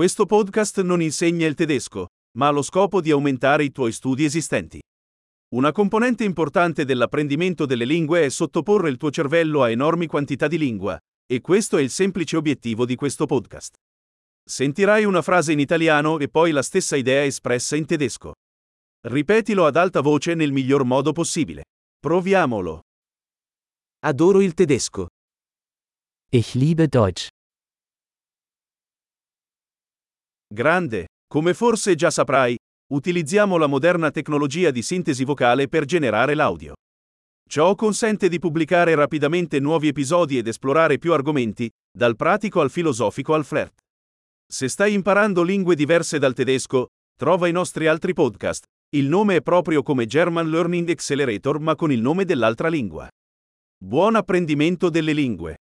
Questo podcast non insegna il tedesco, ma ha lo scopo di aumentare i tuoi studi esistenti. Una componente importante dell'apprendimento delle lingue è sottoporre il tuo cervello a enormi quantità di lingua, e questo è il semplice obiettivo di questo podcast. Sentirai una frase in italiano e poi la stessa idea espressa in tedesco. Ripetilo ad alta voce nel miglior modo possibile. Proviamolo. Adoro il tedesco. Ich liebe Deutsch. Grande, come forse già saprai, utilizziamo la moderna tecnologia di sintesi vocale per generare l'audio. Ciò consente di pubblicare rapidamente nuovi episodi ed esplorare più argomenti, dal pratico al filosofico al flirt. Se stai imparando lingue diverse dal tedesco, trova i nostri altri podcast. Il nome è proprio come German Learning Accelerator, ma con il nome dell'altra lingua. Buon apprendimento delle lingue!